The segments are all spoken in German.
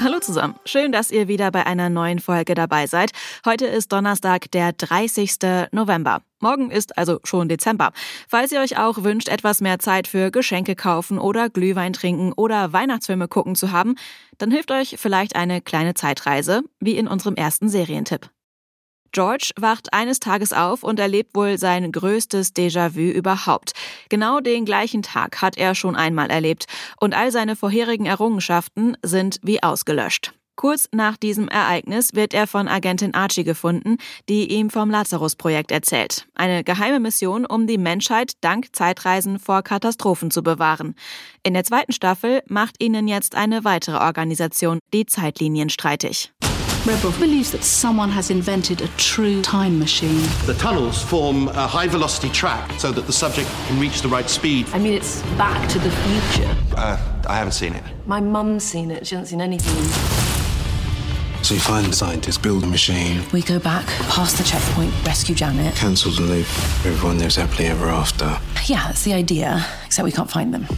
Hallo zusammen, schön, dass ihr wieder bei einer neuen Folge dabei seid. Heute ist Donnerstag, der 30. November. Morgen ist also schon Dezember. Falls ihr euch auch wünscht, etwas mehr Zeit für Geschenke kaufen oder Glühwein trinken oder Weihnachtsfilme gucken zu haben, dann hilft euch vielleicht eine kleine Zeitreise, wie in unserem ersten Serientipp. George wacht eines Tages auf und erlebt wohl sein größtes Déjà-vu überhaupt. Genau den gleichen Tag hat er schon einmal erlebt und all seine vorherigen Errungenschaften sind wie ausgelöscht. Kurz nach diesem Ereignis wird er von Agentin Archie gefunden, die ihm vom Lazarus-Projekt erzählt. Eine geheime Mission, um die Menschheit dank Zeitreisen vor Katastrophen zu bewahren. In der zweiten Staffel macht ihnen jetzt eine weitere Organisation die Zeitlinien streitig. Rebel believes that someone has invented a true time machine. The tunnels form a high-velocity track so that the subject can reach the right speed. I mean, it's Back to the Future. I haven't seen it. My mum's seen it. She hasn't seen anything. So you find the scientists, build a machine. We go back, past the checkpoint, rescue Janet. Cancel the loop. Everyone lives happily ever after. Yeah, that's the idea, except we can't find them.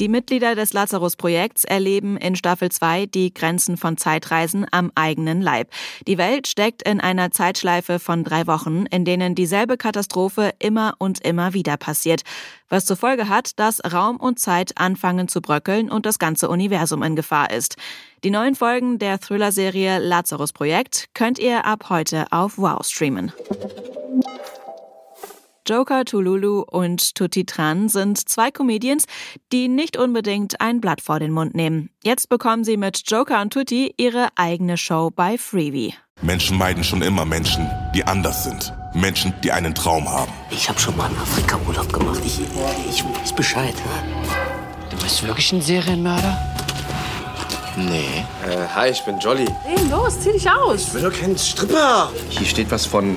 Die Mitglieder des Lazarus-Projekts erleben in Staffel 2 die Grenzen von Zeitreisen am eigenen Leib. Die Welt steckt in einer Zeitschleife von 3 Wochen, in denen dieselbe Katastrophe immer und immer wieder passiert. Was zur Folge hat, dass Raum und Zeit anfangen zu bröckeln und das ganze Universum in Gefahr ist. Die neuen Folgen der Thriller-Serie Lazarus-Projekt könnt ihr ab heute auf Wow streamen. Jokah, Tululu und Tutty sind 2 Comedians, die nicht unbedingt ein Blatt vor den Mund nehmen. Jetzt bekommen sie mit Jokah und Tutty ihre eigene Show bei Freevee. Menschen meiden schon immer Menschen, die anders sind. Menschen, die einen Traum haben. Ich habe schon mal in Afrika Urlaub gemacht. Ich weiß Bescheid. Ne? Du bist wirklich ein Serienmörder? Nee. Hi, ich bin Jolly. Hey, los, zieh dich aus. Ich bin doch kein Stripper. Hier steht was von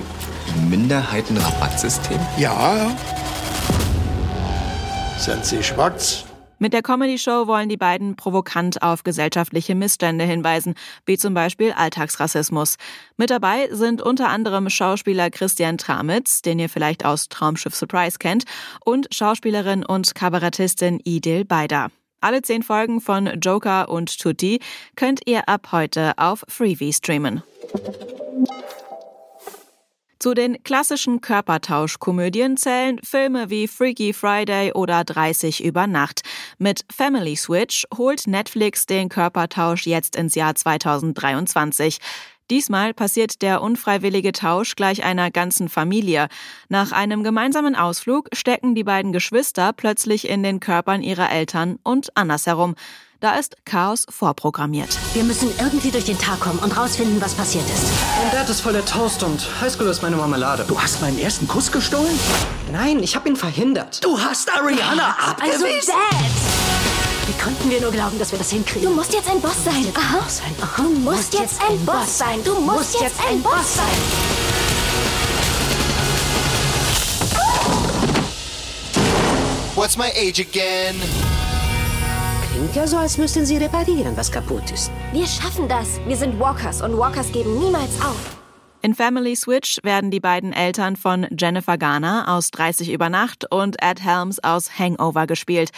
Minderheitenrabattsystem? Ja. Sind Sie schwarz? Mit der Comedy-Show wollen die beiden provokant auf gesellschaftliche Missstände hinweisen, wie zum Beispiel Alltagsrassismus. Mit dabei sind unter anderem Schauspieler Christian Tramitz, den ihr vielleicht aus Traumschiff Surprise kennt, und Schauspielerin und Kabarettistin Idil Beider. Alle 10 Folgen von Jokah und Tutty könnt ihr ab heute auf Freevee streamen. Zu den klassischen Körpertauschkomödien zählen Filme wie Freaky Friday oder 30 über Nacht. Mit Family Switch holt Netflix den Körpertausch jetzt ins Jahr 2023. Diesmal passiert der unfreiwillige Tausch gleich einer ganzen Familie. Nach einem gemeinsamen Ausflug stecken die beiden Geschwister plötzlich in den Körpern ihrer Eltern und andersherum. Da ist Chaos vorprogrammiert. Wir müssen irgendwie durch den Tag kommen und rausfinden, was passiert ist. Mein Dad ist voller Toast und Highschool ist meine Marmelade. Du hast meinen ersten Kuss gestohlen? Nein, ich habe ihn verhindert. Du hast Ariana abgewiesen? Also Dad! Wie konnten wir nur glauben, dass wir das hinkriegen? Du musst jetzt ein Boss sein. Aha. Du musst jetzt ein Boss sein. Du musst jetzt ein Boss sein. What's my age again? Klingt ja so, als müssten sie reparieren, was kaputt ist. Wir schaffen das. Wir sind Walkers und Walkers geben niemals auf. In Family Switch werden die beiden Eltern von Jennifer Garner aus 30 über Nacht und Ed Helms aus Hangover gespielt.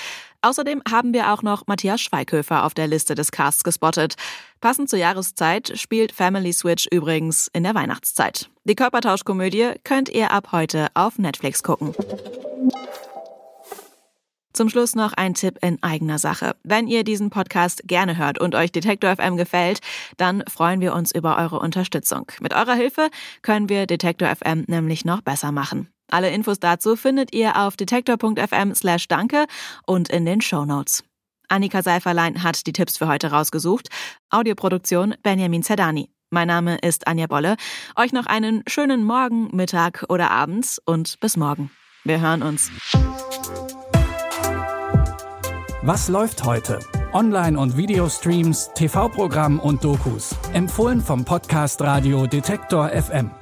Außerdem haben wir auch noch Matthias Schweighöfer auf der Liste des Casts gespottet. Passend zur Jahreszeit spielt Family Switch übrigens in der Weihnachtszeit. Die Körpertauschkomödie könnt ihr ab heute auf Netflix gucken. Zum Schluss noch ein Tipp in eigener Sache. Wenn ihr diesen Podcast gerne hört und euch Detektor FM gefällt, dann freuen wir uns über eure Unterstützung. Mit eurer Hilfe können wir Detektor FM nämlich noch besser machen. Alle Infos dazu findet ihr auf detektor.fm/danke und in den Shownotes. Annika Seiferlein hat die Tipps für heute rausgesucht. Audioproduktion Benjamin Zerdani. Mein Name ist Anja Bolle. Euch noch einen schönen Morgen, Mittag oder Abends und bis morgen. Wir hören uns. Was läuft heute? Online- und Videostreams, TV-Programm und Dokus. Empfohlen vom Podcast Radio Detektor FM.